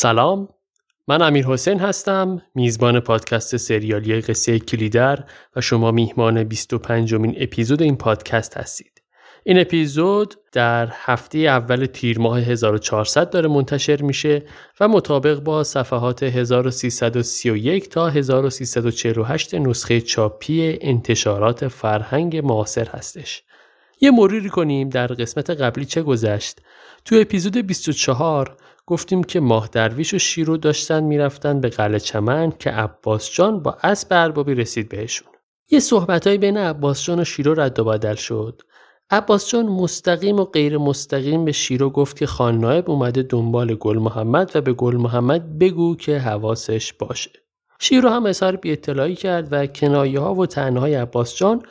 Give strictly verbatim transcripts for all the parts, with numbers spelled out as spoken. سلام، من امیر حسین هستم، میزبان پادکست سریالی قصه کلیدر و شما میهمان بیست و پنجمین اپیزود این پادکست هستید. این اپیزود در هفته اول تیر ماه هزار و چهارصد داره منتشر میشه و مطابق با صفحات هزار و سیصد و سی و یک تا هزار و سیصد و چهل و هشت نسخه چاپی انتشارات فرهنگ معاصر هستش. یه مروری کنیم در قسمت قبلی چه گذشت. تو اپیزود بیست و چهار گفتیم که ماه درویش و شیرو داشتن میرفتن به قلعه چمن که عباس جان با اسب اربابی رسید بهشون. یه صحبتای بین عباس جان و شیرو رد و بدل شد. عباس جان مستقیم و غیر مستقیم به شیرو گفت که خان نایب اومده دنبال گل محمد و به گل محمد بگو که حواسش باشه. شیرو هم اظهار بی اطلاعی کرد و کنایه ها و طعنه های عباس جان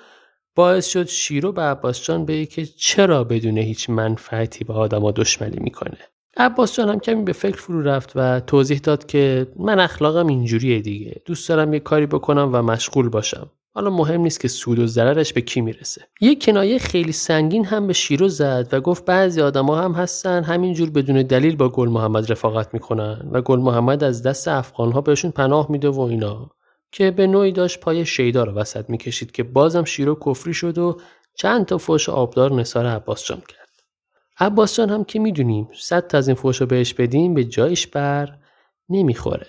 باعث شد شیرو به عباس جان بگه که چرا بدون هیچ منفعتی با آدما دشمنی میکنه. عباس جان هم کمی به فکر فرو رفت و توضیح داد که من اخلاقم اینجوریه دیگه، دوست دارم یه کاری بکنم و مشغول باشم، حالا مهم نیست که سود و ضررش به کی میرسه. یک کنایه خیلی سنگین هم به شیرو زد و گفت بعضی آدما هم هستن همینجور بدون دلیل با گل محمد رفاقت میکنن و گل محمد از دست افغان‌ها بهشون پناه میده و اینا، که به نوعی داشت پای شیدا رو وسط میکشید که بازم شیرو کفری شد و چند تا فحش آبدار نثار عباس جان کرد. عباس جان هم که میدونیم صد تا از این فحشو بهش بدیم به جایش بر نمیخوره.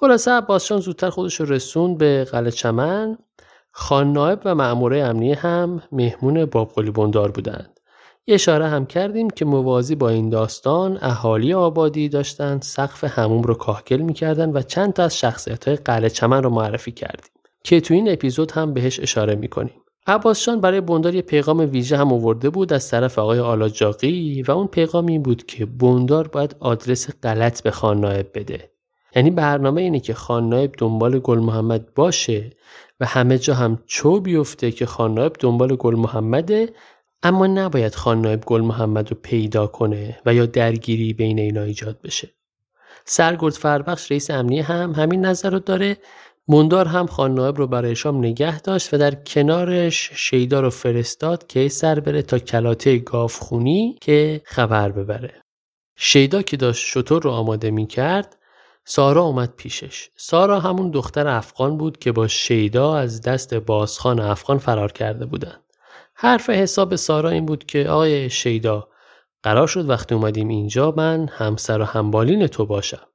خلاصه عباس جان زودتر خودش رو رسوند به قلعه چمن. خان نایب و مأموره امنیه هم مهمون باب قلی بندار بودند. یه اشاره هم کردیم که موازی با این داستان اهالی آبادی داشتن سقف حموم رو کاهگل میکردن و چند تا از شخصیت‌های قلعه چمن رو معرفی کردیم که تو این اپیزود هم بهش اشاره میکنیم. عباس جان برای بندار یه پیغام ویژه هم آورده بود از طرف آقای علاجاقی و اون پیغام این بود که بندار باید آدرس غلط به خان نایب بده. یعنی برنامه اینه که خان نایب دنبال گل محمد باشه و همه جا هم چو بیفته که خان نایب دنبال گل محمده، اما نباید خان نایب گل محمد رو پیدا کنه و یا درگیری بین اینا ایجاد بشه. سرگرد فربخش رئیس امنیه هم همین نظر رو داره. موندار هم خان نایب رو برای شام نگه داشت و در کنارش شیدا رو فرستاد که سر بره تا کلاته گافخونی که خبر ببره. شیدا که داشت شتر رو آماده می کرد، سارا اومد پیشش. سارا همون دختر افغان بود که با شیدا از دست بازخان افغان فرار کرده بودن. حرف حساب سارا این بود که آقای شیدا، قرار شد وقتی اومدیم اینجا من همسر و همبالین تو باشم،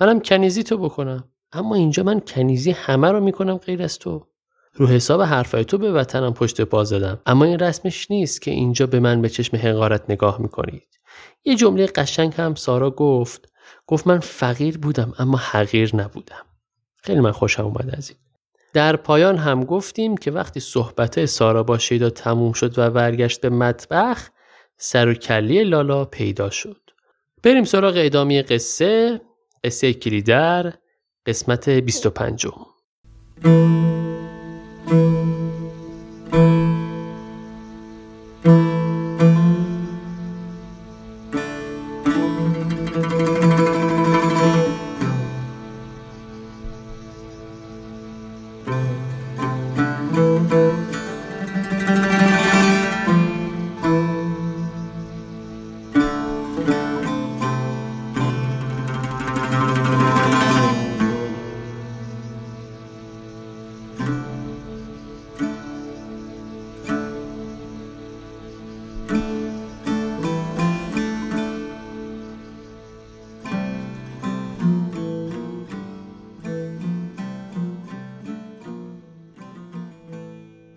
منم کنیزی تو بکنم، اما اینجا من کنیزی همه رو میکنم غیر از تو. رو حساب حرفای تو به وطنم پشت پا زدم، اما این رسمش نیست که اینجا به من به چشم حقارت نگاه میکنید. یه جمله قشنگ هم سارا گفت گفت من فقیر بودم اما حقیر نبودم. خیلی من خوشم اومد از این. در پایان هم گفتیم که وقتی صحبت سارا با شیدا تموم شد و برگشت به مطبخ، سر و کله لالا پیدا شد. بریم سراغ ادامه قصه قصه کلیدر قسمت بیست و پنجم.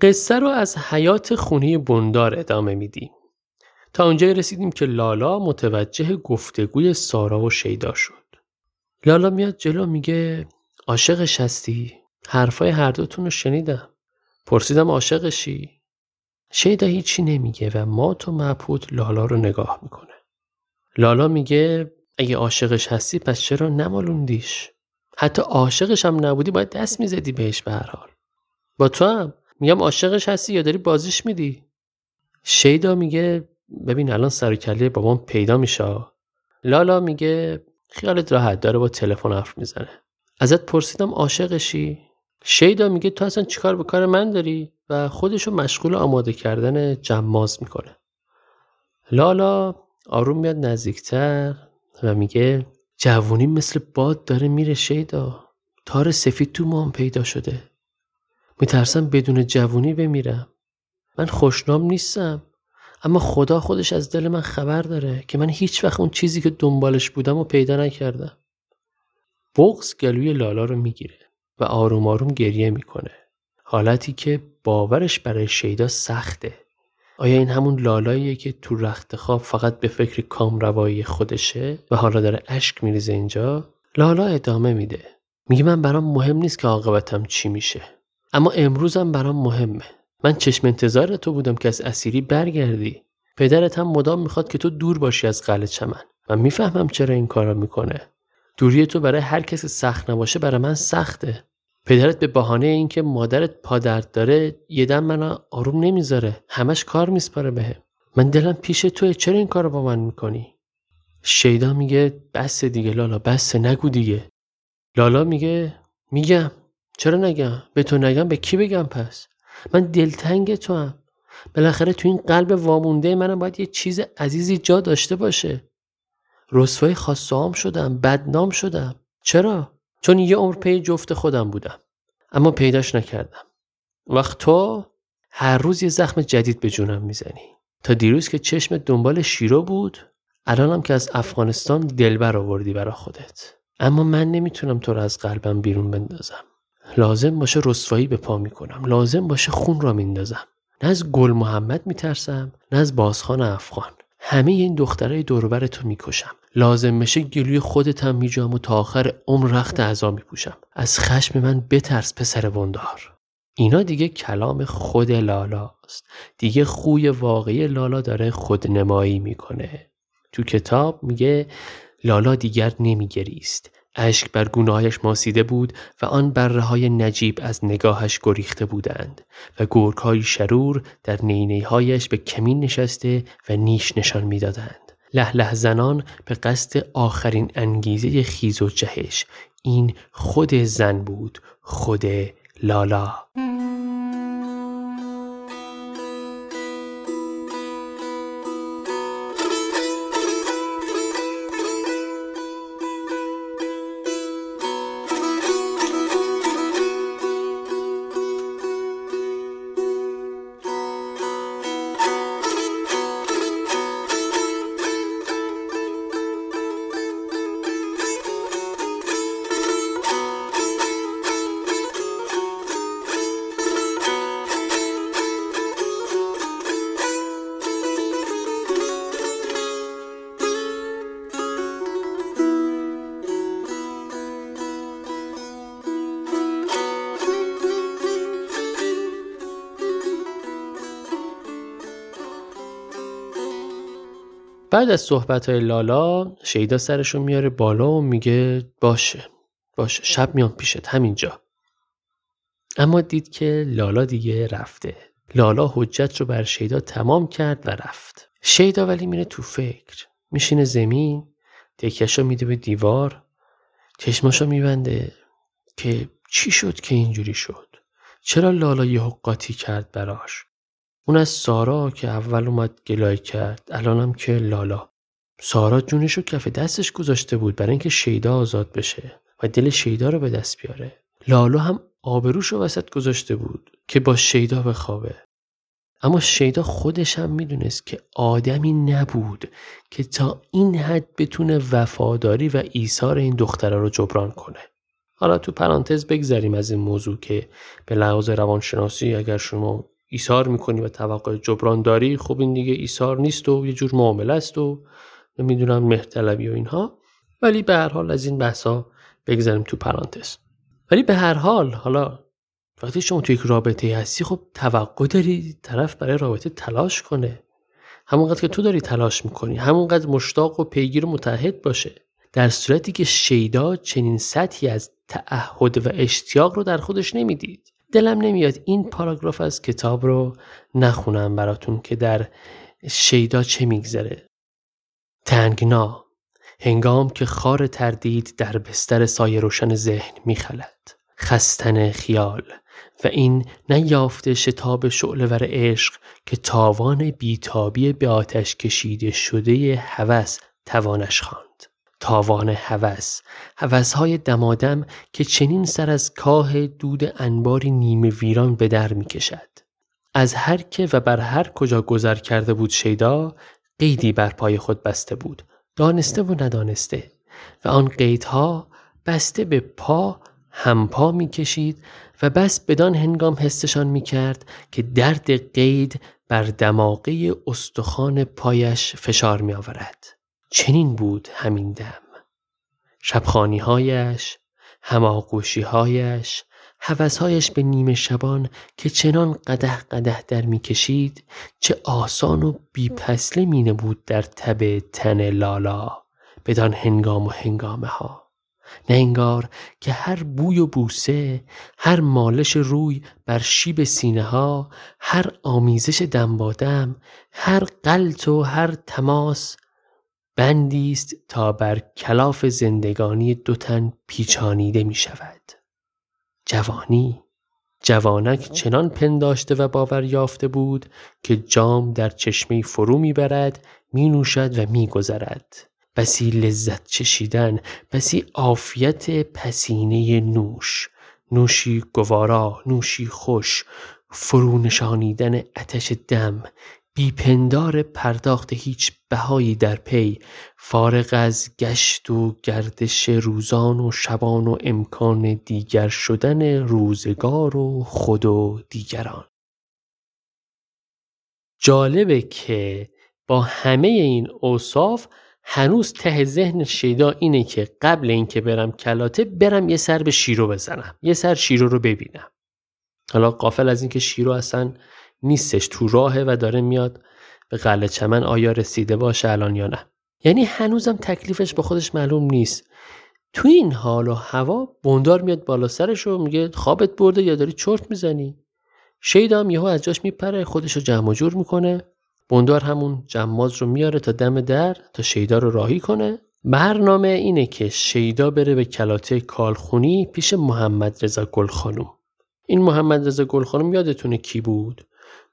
قصه رو از حیات خونی بندار ادامه میدیم. تا اونجایی رسیدیم که لالا متوجه گفتگوی سارا و شیدا شد. لالا میاد جلو میگه عاشقش هستی؟ حرفای هر دوتون رو شنیدم. پرسیدم عاشقشی؟ شیدا هیچی نمیگه و مات و مبهوت لالا رو نگاه میکنه. لالا میگه اگه عاشقش هستی پس چرا نمالوندیش؟ حتی عاشقش هم نبودی باید دست میزدی بهش. به هر حال با تو هم میگم عاشقش هستی یا داری بازیش میدی؟ شیدا میگه ببین الان سر و کله بابام پیدا میشه. لالا میگه خیالت راحت، داره با تلفن حرف میزنه. ازت پرسیدم عاشقشی؟ شیدا میگه تو اصلا چیکار به کار من داری؟ و خودشو مشغول آماده کردن جماز میکنه. لالا آروم میاد نزدیکتر و میگه جوونی مثل باد داره میره شیدا. تار سفید تو مام پیدا شده. میترسم بدون جوونی بمیرم. من خوشنام نیستم، اما خدا خودش از دل من خبر داره که من هیچ وقت اون چیزی که دنبالش بودم رو پیدا نکردم. بغض گلوی لالا رو میگیره و آروم آروم گریه میکنه. حالتی که باورش برای شیدا سخته. آیا این همون لالاییه که تو رخت خواب فقط به فکر کامروایی خودشه و حالا داره اشک میریزه اینجا؟ لالا ادامه میده. میگه من برام مهم نیست که عاقبتم چی میشه، اما امروزم برام مهمه. من چشم انتظار تو بودم که از اسیری برگردی. پدرت هم مدام میخواد که تو دور باشی از قلعه چمن. من میفهمم چرا این کارا میکنه. دوری تو برای هر کسی سخت نباشه برای من سخته. پدرت به بهانه اینکه مادرت پادرد داره یه دم منو آروم نمیذاره، همش کار میسپاره بهم. من دلم پیش توئه، چرا این کارو با من میکنی؟ شیدا میگه بس دیگه لالا، بس نگو دیگه. لالا میگه میگم، چرا نگم؟ به تو نگم به کی بگم پس؟ من دلتنگ تو هم. بالاخره تو این قلب وامونده منم باید یه چیز عزیزی جا داشته باشه. رسوای خاصام شدم، بدنام شدم. چرا؟ چون یه عمر پی جفت خودم بودم، اما پیداش نکردم. وقت تو هر روز یه زخم جدید به جونم میزنی. تا دیروز که چشم دنبال شیرو بود، الانم که از افغانستان دلبر آوردی برا خودت. اما من نمیتونم تو رو از قلبم بیرون بندازم. لازم باشه رسوایی به پا میکنم، لازم باشه خون را میندازم. نه از گل محمد میترسم، نه از بازخان افغان. همه این دخترای دور و بر تو میکشم. لازم بشه گلوی خودت هم میجام و تا آخر عمر رخت عزا میپوشم. از خشم من بترس پسر بندار. اینا دیگه کلام خود لالاست. دیگه خوی واقعی لالا داره خودنمایی میکنه. تو کتاب میگه لالا دیگر نمیگریست. اشک بر گونه‌هایش ماسیده بود و آن بره‌های نجیب از نگاهش گریخته بودند و گرگ‌های شرور در نینه‌هایش به کمین نشسته و نیش نشان می‌دادند. له له زنان به قصد آخرین انگیزه خیز و جهش. این خود زن بود، خود لالا. بعد از صحبت‌های لالا، شیدا سرشو میاره بالا و میگه باشه باشه شب میام پیشت همینجا. اما دید که لالا دیگه رفته. لالا حجت رو بر شیدا تمام کرد و رفت. شیدا ولی میره تو فکر. میشینه زمین، تکیه‌شو میده به دیوار، چشماشو میبنده که چی شد که اینجوری شد؟ چرا لالا یه حقاتی کرد براش؟ اون از سارا که اول اومد گلای کرد، الانم که لالا. سارا جونشو کف دستش گذاشته بود برای اینکه شیدا آزاد بشه و دل شیدا رو به دست بیاره. لالا هم آبروشو وسط گذاشته بود که با شیدا بخوابه. اما شیدا خودش هم میدونست که آدمی نبود که تا این حد بتونه وفاداری و ایثار این دختره رو جبران کنه. حالا تو پرانتز بگذاریم از این موضوع که به لحاظ روانشناسی اگر شما ایثار میکنی و توقع جبران داری، خب این دیگه ایثار نیست و یه جور معامله است و نمیدونم مهرطلبی و اینها، ولی به هر حال از این بحثا بگذاریم تو پرانتز. ولی به هر حال حالا وقتی شما تو یک رابطه هستی، خب توقع داری طرف برای رابطه تلاش کنه، همونقدر که تو داری تلاش میکنی، همونقدر مشتاق و پیگیر و متعهد باشه. در صورتی که شیدا چنین سطحی از تعهد و اشتیاق رو در خودش نمیدید. دلم نمیاد این پاراگراف از کتاب رو نخونم براتون که در شیدا چه میگذره. تنگنا هنگام که خار تردید در بستر سایه روشن ذهن میخلد، خستن خیال و این نیافته شتاب شعله‌ور عشق که تاوان بیتابی به آتش کشیده شده هوس توانش خواند. تاوان هوس، هوس‌های دمادم که چنین سر از کاه دود انباری نیمه ویران به در می‌کشد. از هر که و بر هر کجا گذر کرده بود شیدا، قیدی بر پای خود بسته بود، دانسته و ندانسته، و آن قیدها بسته به پا همپا می‌کشید و بس بدان هنگام حسشان می‌کرد که درد قید بر دماغه استخوان پایش فشار می‌آورد. چنین بود همین دم. شبخانی‌هایش، هماغوشی‌هایش، هوس‌هایش به نیمه شبان که چنان قدح قدح در می‌کشید، چه آسان و بی‌پسله می‌نبود در تب تن لالا بدان هنگام و هنگامه‌ها. نه انگار که هر بوی و بوسه، هر مالش روی بر شیب سینه ها، هر آمیزش دم با دم، هر غلط و هر تماس بندی است تا بر کلاف زندگانی دو تن پیچانیده می شود. جوانی جوانک چنان پنداشته و باور یافته بود که جام در چشمه فرو می برد، می نوشد و می گذرد. بسی لذت چشیدن، بسی عافیت پسینه نوش، نوشی گوارا، نوشی خوش، فرونشانیدن آتش دم، بیپندار پرداخت هیچ بهایی در پی، فارغ از گشت و گردش روزان و شبان و امکان دیگر شدن روزگار و خود و دیگران. جالبه که با همه این اوصاف هنوز ته ذهن شیدا اینه که قبل اینکه برم کلاته برم یه سر به شیرو بزنم، یه سر شیرو رو ببینم. حالا غافل از اینکه شیرو اصلا نیستش، تو راهه و داره میاد به قلعه چمن، آیا رسیده باشه الان یا نه. یعنی هنوزم تکلیفش با خودش معلوم نیست. تو این حال و هوا بندار میاد بالا سرش و میگه خوابت برده یا داری چرت میزنی؟ شیدا هم یهو از جاش میپره، خودش رو جمع و جور میکنه. بندار همون جماز رو میاره تا دم در تا شیدا رو راهی کنه. برنامه اینه که شیدا بره به کلاته کالخونی پیش محمدرضا گلخانو. این محمدرضا گلخانو یادتونه کی بود؟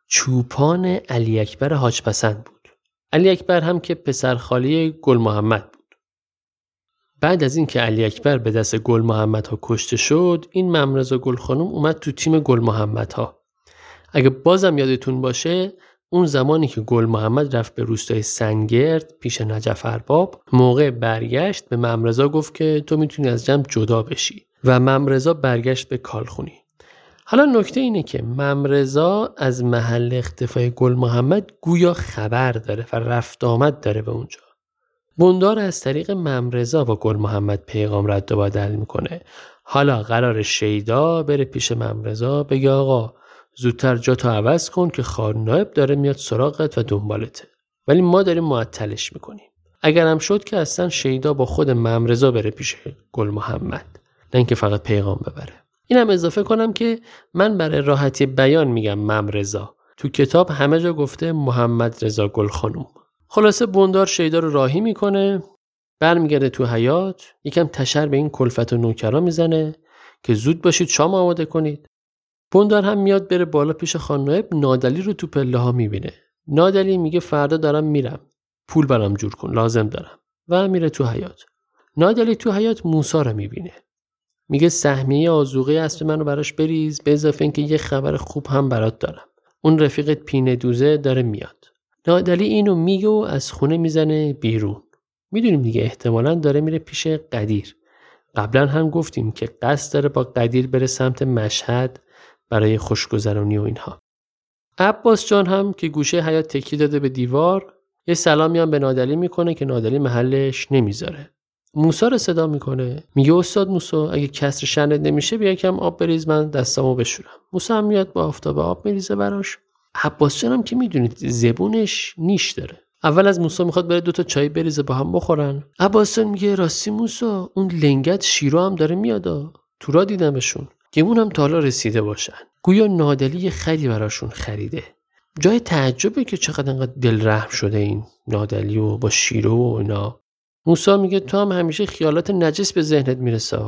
چوپان علی اکبر حاج پسند بود. علی اکبر هم که پسرخاله گل محمد بود. بعد از این که علی اکبر به دست گل محمد ها کشته شد، این محمدرضا گلخانو اومد تو تیم گل محمد ها. اگه بازم یادتون باشه، اون زمانی که گل محمد رفت به روستای سنگرد پیش نجف عرباب، موقع برگشت به محمدرضا گفت که تو میتونی از جمع جدا بشی و محمدرضا برگشت به کالخونی. حالا نکته اینه که محمدرضا از محل اختفای گل محمد گویا خبر داره و رفت آمد داره به اونجا. بندار از طریق محمدرضا با گل محمد پیغام رد و بدل میکنه. حالا قرار شیدا بره پیش محمدرضا بگه آقا زودتر جا تو عوض کن که خان نایب داره میاد سراغت و دنبالته، ولی ما داریم معطلش میکنیم. اگر هم شد که اصلا شیدا با خود محمدرضا بره پیش گل محمد، نه اینکه فقط پیغام ببره. اینم اضافه کنم که من برای راحتی بیان میگم محمدرضا، تو کتاب همه جا گفته محمدرضا گلخانوم. خلاصه بندار شیدا رو راهی میکنه، برمیگرده تو حیاط، یکم تشر به این کلفت و نوکرا میزنه که زود باشید شام آماده کنید. بندار هم میاد بره بالا پیش خان نایب، نادلی رو تو پله ها میبینه. نادلی میگه فردا دارم میرم، پول برام جور کن، لازم دارم، و میره تو حیاط. نادلی تو حیاط موسی رو میبینه، میگه سهمیه آذوقه اسب منو براش بریز، به اضافه اینکه یه خبر خوب هم برات دارم، اون رفیقت پینه دوزه داره میاد. نادلی اینو میگه و از خونه میزنه بیرون. میدونیم دیگه احتمالاً داره میره پیش قدیر. قبلا هم گفتیم که قصد داره با قدیر بره سمت مشهد برای خوشگذرانی و اینها. عباس جان هم که گوشه حیاط تکی داده به دیوار، یه سلامی هم به نادلی میکنه که نادلی محلش نمیذاره. موسی رو صدا میکنه، میگه استاد موسی اگه کسر شنت نمیشه بیا کم آب بریز من دستامو بشورم. موسی هم میاد با آفتاب آب میریزه براش. عباس جان هم که میدونید زبونش نیش داره، اول از موسی میخواد بره دوتا چای بریزه با هم بخورن. عباس جان میگه راستی موسی اون لنگت شیرو هم داره میاد، تو را دیدمشون، گمون هم تا حالا رسیده باشن. گویا نادلی خری براشون خریده. جای تعجبه که چقدر انقدر دلرحم شده این نادلی و با شیرو و اینا. موسی میگه تو هم همیشه خیالات نجس به ذهنت میرسه.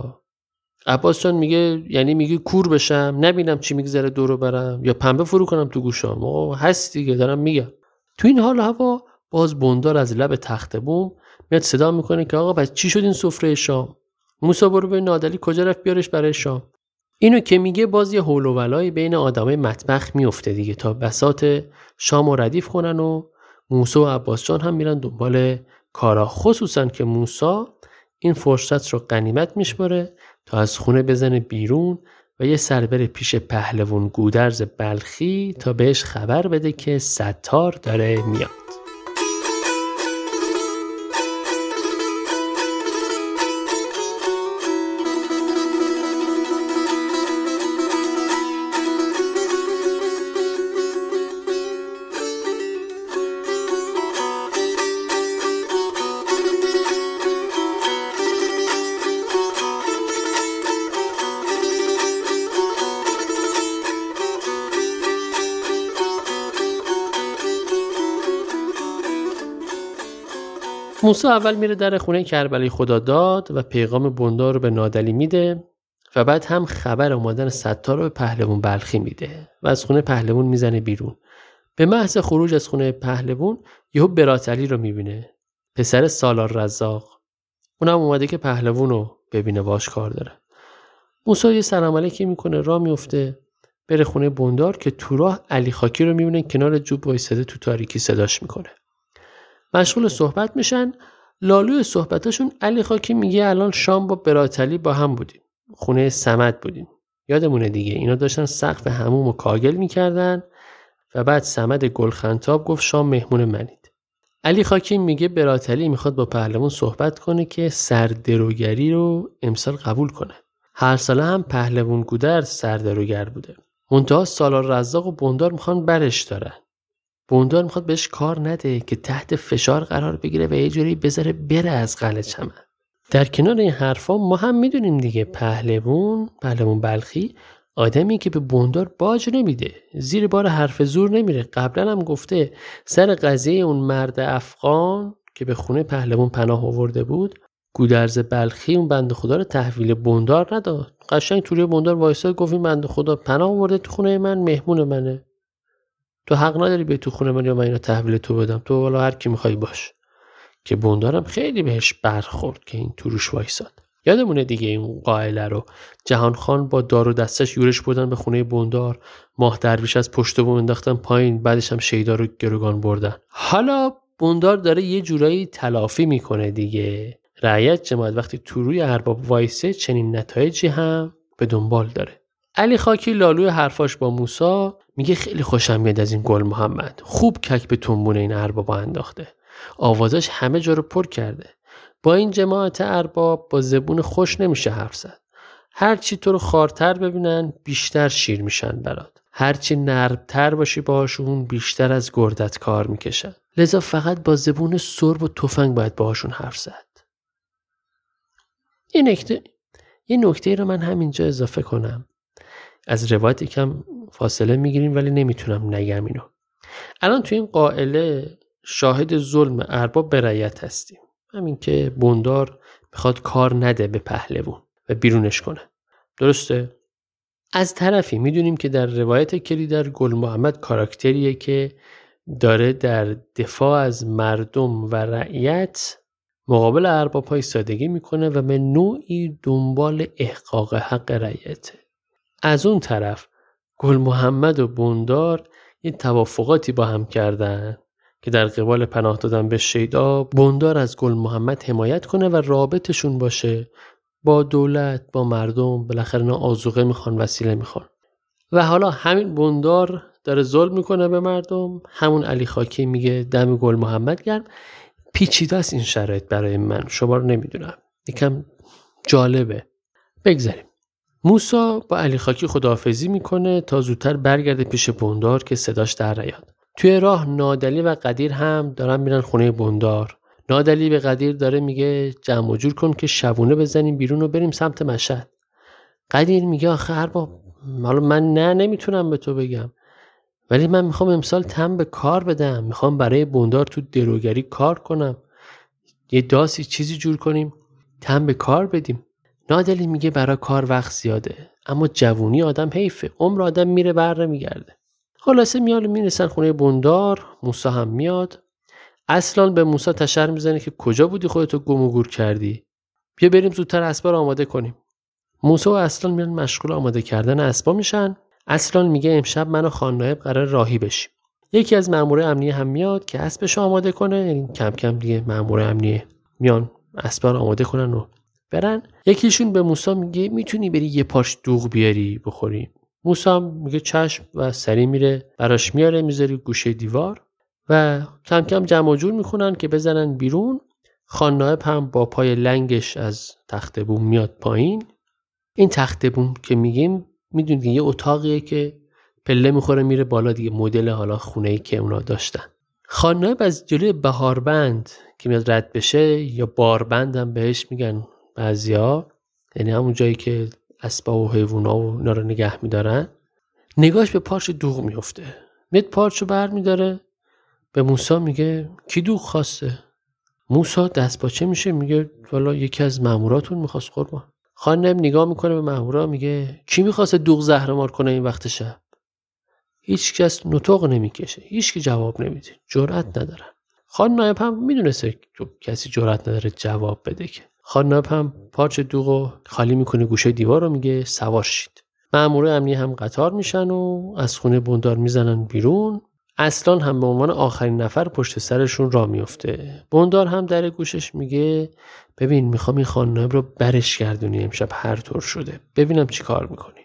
عباس جان میگه یعنی میگه کور بشم نبینم چی میگذره دورو برم، یا پنبه فرو کنم تو گوشام؟ آقا هست دیگه، دارم میگم. تو این حال هوا باز بندار از لب تخت بوم میاد صدا میکنه که آقا پس چی شد این سفره شام؟ موسی برو به نادلی کجا رفت بیارش برای شام. اینو که میگه باز یه هول و ولای بین آدمای مطبخ میفته دیگه تا بساط شام و ردیف کنن و موسی و عباس جان هم میرن دنبال کارا، خصوصا که موسی این فرصت رو غنیمت میشماره تا از خونه بزنه بیرون و یه سر بره پیش پهلوان گودرز بلخی تا بهش خبر بده که ستار داره میاد. موسی اول میره در خونه کربلای خداداد و پیغام بندار رو به نادلی میده و بعد هم خبر اومدن ستار رو به پهلوان بلخی میده و از خونه پهلوان میزنه بیرون. به محض خروج از خونه پهلوان یهو برات علی رو میبینه، پسر سالار رزاق. اونم اومده که پهلوان رو ببینه، باش کار داره. موسی یه سلام علیکی میکنه، راه میفته بره خونه بندار که تو راه علی خاکی رو میبینه کنار جوب وایساده، تو تاریکی صداش میکنه. مشغول صحبت میشن. لالوی صحبتاشون علی خاکی میگه الان شام با براتلی با هم بودیم، خونه صمد بودیم، یادمونه دیگه اینا داشتن سقف حموم و کاگل میکردن و بعد صمد گلخنتاب گفت شام مهمون منید. علی خاکی میگه براتلی میخواد با پهلوان صحبت کنه که سردروگری رو امسال قبول کنه. هر ساله هم پهلوان گودرز سردروگر بوده، منتها سالار رزاق و بندار میخوان برش دارن. بوندار میخواد بهش کار نده که تحت فشار قرار بگیره و یه جوری بذاره بره از قلعه چمن. در کنار این حرفا ما هم میدونیم دیگه پهلوان پهلوان بلخی آدمی که به بوندار باج نمیده، زیر بار حرف زور نمیره. قبلا هم گفته سر قضیه اون مرد افغان که به خونه پهلوان پناه آورده بود، گودرز بلخی اون بنده خدا رو تحویل بوندار نداد. قشنگ توی بوندار وایساد گفت این بنده خدا پناه آورده تو خونه من، مهمون منه، تو حق نداری به تو خونه من یا من اینو تحویل تو بدم، تو والا هر کی میخوای باش. که بوندارم خیلی بهش برخورد که این توروش وایساد. یادمونه دیگه این قائله رو جهانخان با دار و دستش یورش بردن به خونه بوندار، ماه درویش از پشت بوم انداختن پایین، بعدش هم شیدا رو گروگان بردن. حالا بوندار داره یه جورایی تلافی میکنه دیگه. رعیت جماعت وقتی توروی ارباب وایسه چنین نتایجی هم به دنبال داره. علی خاکی لالوی حرفاش با موسی میگه خیلی خوشم میاد از این گل محمد، خوب کک به تنبون این اربابا انداخته، آوازش همه جا رو پر کرده، با این جماعت ارباب با زبون خوش نمیشه حرف زد، هرچی تو رو خارتر ببینن بیشتر شیر میشن برات، هرچی نرمتر باشی باهاشون بیشتر از گردت کار میکشن، لذا فقط با زبون سرب و تفنگ باید باهاشون حرف زد. یه نکته یه نکته رو من همینجا اضافه کنم، از روایت یکم فاصله میگیریم ولی نمیتونم نگم اینو. الان تو این قائله شاهد ظلم ارباب به رعیت هستیم، همین که بندار میخواد کار نده به پهلوان و بیرونش کنه، درسته؟ از طرفی میدونیم که در روایت کلیدر گل محمد کاراکتریه که داره در دفاع از مردم و رعیت مقابل ارباب های سادگی میکنه و به نوعی دنبال احقاق حق رعیته. از اون طرف گل محمد و بندار یه توافقاتی با هم کردن که در قبال پناه دادن به شیدا بندار از گل محمد حمایت کنه و رابطشون باشه با دولت، با مردم، بالاخره اینا آذوقه میخوان، وسیله میخوان. و حالا همین بندار داره ظلم میکنه به مردم، همون علی خاکی میگه دم گل محمد گرم، پیچیداست این شرایط برای من، شما رو نمیدونم، یکم جالبه. بگذاریم. موسی با علی خاکی خداحافظی میکنه تا زودتر برگرده پیش بندار که صداش در نیاد. توی راه نادلی و قدیر هم دارن میرن خونه بندار. نادلی به قدیر داره میگه جمع و جور کن که شبونه بزنیم بیرون و بریم سمت مشهد. قدیر میگه آخه ارباب من نه نمیتونم به تو بگم، ولی من میخوام امسال تم به کار بدم، میخوام برای بندار تو دروگری کار کنم، یه داسی چیزی جور کنیم تم به کار بدیم. نادلی میگه برای کار وقت زیاده، اما جوونی آدم حیفه، عمر آدم میره بره میگرده. خلاصه میان میرسن خونه بندار، موسی هم میاد. اصلا به موسی تشر میزنه که کجا بودی خودتو گم و گور کردی؟ بیا بریم زودتر اسبا رو آماده کنیم. موسی و اصلا میرن مشغول آماده کردن اسبا میشن. اصلا میگه امشب من و خان نایب قرار راهی بشیم. یکی از مامورای امنیه هم میاد که اسبش آماده کنه. این کم کم دیگه مامورای امنیه میان اسبا رو آماده کنن و برن. یکیشون به موسی میگه میتونی بری یه پارچ دوغ بیاری بخوری. موسی هم میگه چشم و سری میره براش میاره میذاره گوشه دیوار و کم کم جمع و جور میخونن که بزنن بیرون. خان نایب هم با پای لنگش از تخت بوم میاد پایین. این تخت بوم که میگیم میدونید که یه اتاقیه که پله میخوره میره بالا دیگه، مدل حالا خونه‌ای که اونا داشتن. خان نایب از جلوی بهاربند که میاد رد بشه یا باربند هم بهش میگن بعضیا، یعنی همون جایی که اسبا و حیونا و اینا رو نگه میدارن، نگاهش به پارچ دوغ میفته. میاد پارچو برمیداره به موسی میگه کی دوغ خواسته؟ موسی دستپاچه میشه میگه والا یکی از ماموراتون میخواست قربان. خانم نگاه میکنه به مامورا میگه کی میخواسته دوغ زهرمار کنه این وقت شب؟ هیچ کس نطق نمیکشه، هیچ کی جواب نمیده، جرأت نداره. خان نایب هم میدونسته کسی جرأت نداره جواب بده که. خان نایب هم پارچ دوغو خالی میکنه گوشه دیوار رو میگه سوار شید. مامورای امنی هم قطار میشن و از خونه بندار میزنن بیرون. اصلا هم به عنوان آخرین نفر پشت سرشون را میفته. بندار هم در گوشش میگه ببین میخوام این خان نایب رو برش گردونی امشب هر طور شده، ببینم چیکار میکنی.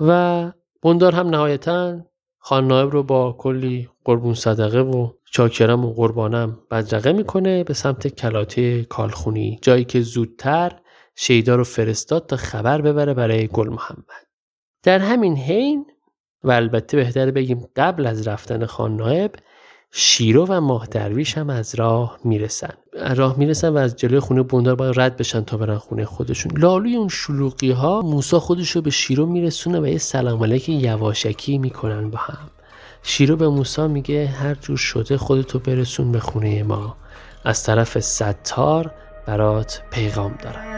و بندار هم نهایتاً خان نایب رو با کلی قربون صدقه و چاکرم و قربانم بدرقه میکنه به سمت کلاته کالخونی، جایی که زودتر شیدا رو فرستاد تا خبر ببره برای گل محمد. در همین حین و البته بهتر بگیم قبل از رفتن خان نایب، شیرو و ماه درویش هم از راه میرسن. راه میرسن و از جلوی خونه بندار باید رد بشن تا برن خونه خودشون. لالوی اون شلوغی ها موسی خودش رو به شیرو میرسونه و یه سلام علیکی یواشکی میکنن با هم. شیرو به موسی میگه هر جور شده خودتو برسون به خونه ما، از طرف ستار برات پیغام دارم.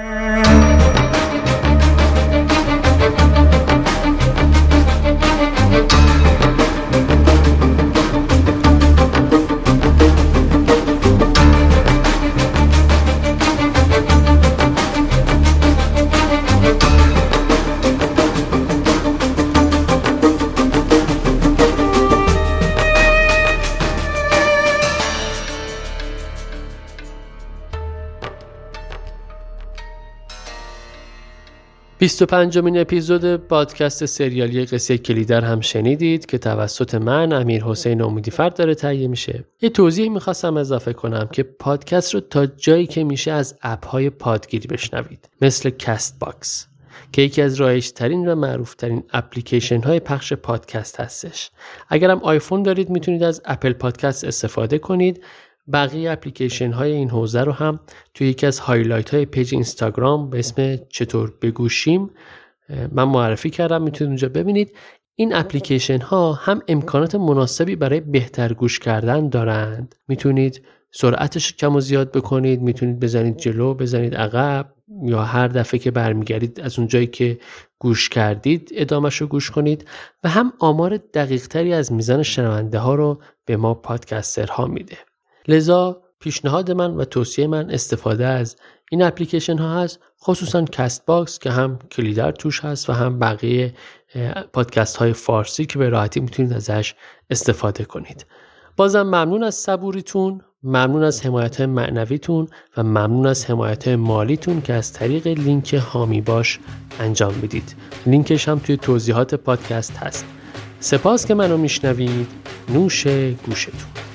بیست و پنجمین اپیزود پادکست سریالی قصه کلیدر هم شنیدید که توسط من امیر حسین امیدی فرد داره تهیه میشه. یه توضیح میخواستم اضافه کنم که پادکست رو تا جایی که میشه از اپ‌های پادگیر بشنوید، مثل کاست باکس که یکی از رایج‌ترین و معروفترین اپلیکیشن‌های پخش پادکست هستش. اگرم آیفون دارید میتونید از اپل پادکست استفاده کنید. بقیه اپلیکیشن های این حوزه رو هم توی یکی از هایلایت های پیج اینستاگرام به اسم چطور بگوشیم من معرفی کردم، میتونید اونجا ببینید. این اپلیکیشن ها هم امکانات مناسبی برای بهتر گوش کردن دارند. میتونید سرعتش کم و زیاد بکنید، میتونید بزنید جلو، بزنید عقب، یا هر دفعه که برمیگردید از اون جایی که گوش کردید ادامهش رو گوش کنید و هم آمار دقیق تری از میزان شنونده ها رو به ما پادکسترها میده. لذا پیشنهاد من و توصیه من استفاده از این اپلیکیشن ها هست، خصوصا کاست باکس که هم کلیدر توش هست و هم بقیه پادکست های فارسی که به راحتی میتونید ازش استفاده کنید. بازم ممنون از صبوریتون، ممنون از حمایت معنویتون و ممنون از حمایت مالیتون که از طریق لینک حامی باش انجام میدید. لینکش هم توی توضیحات پادکست هست. سپاس که منو میشنوید. نوش گوشتون.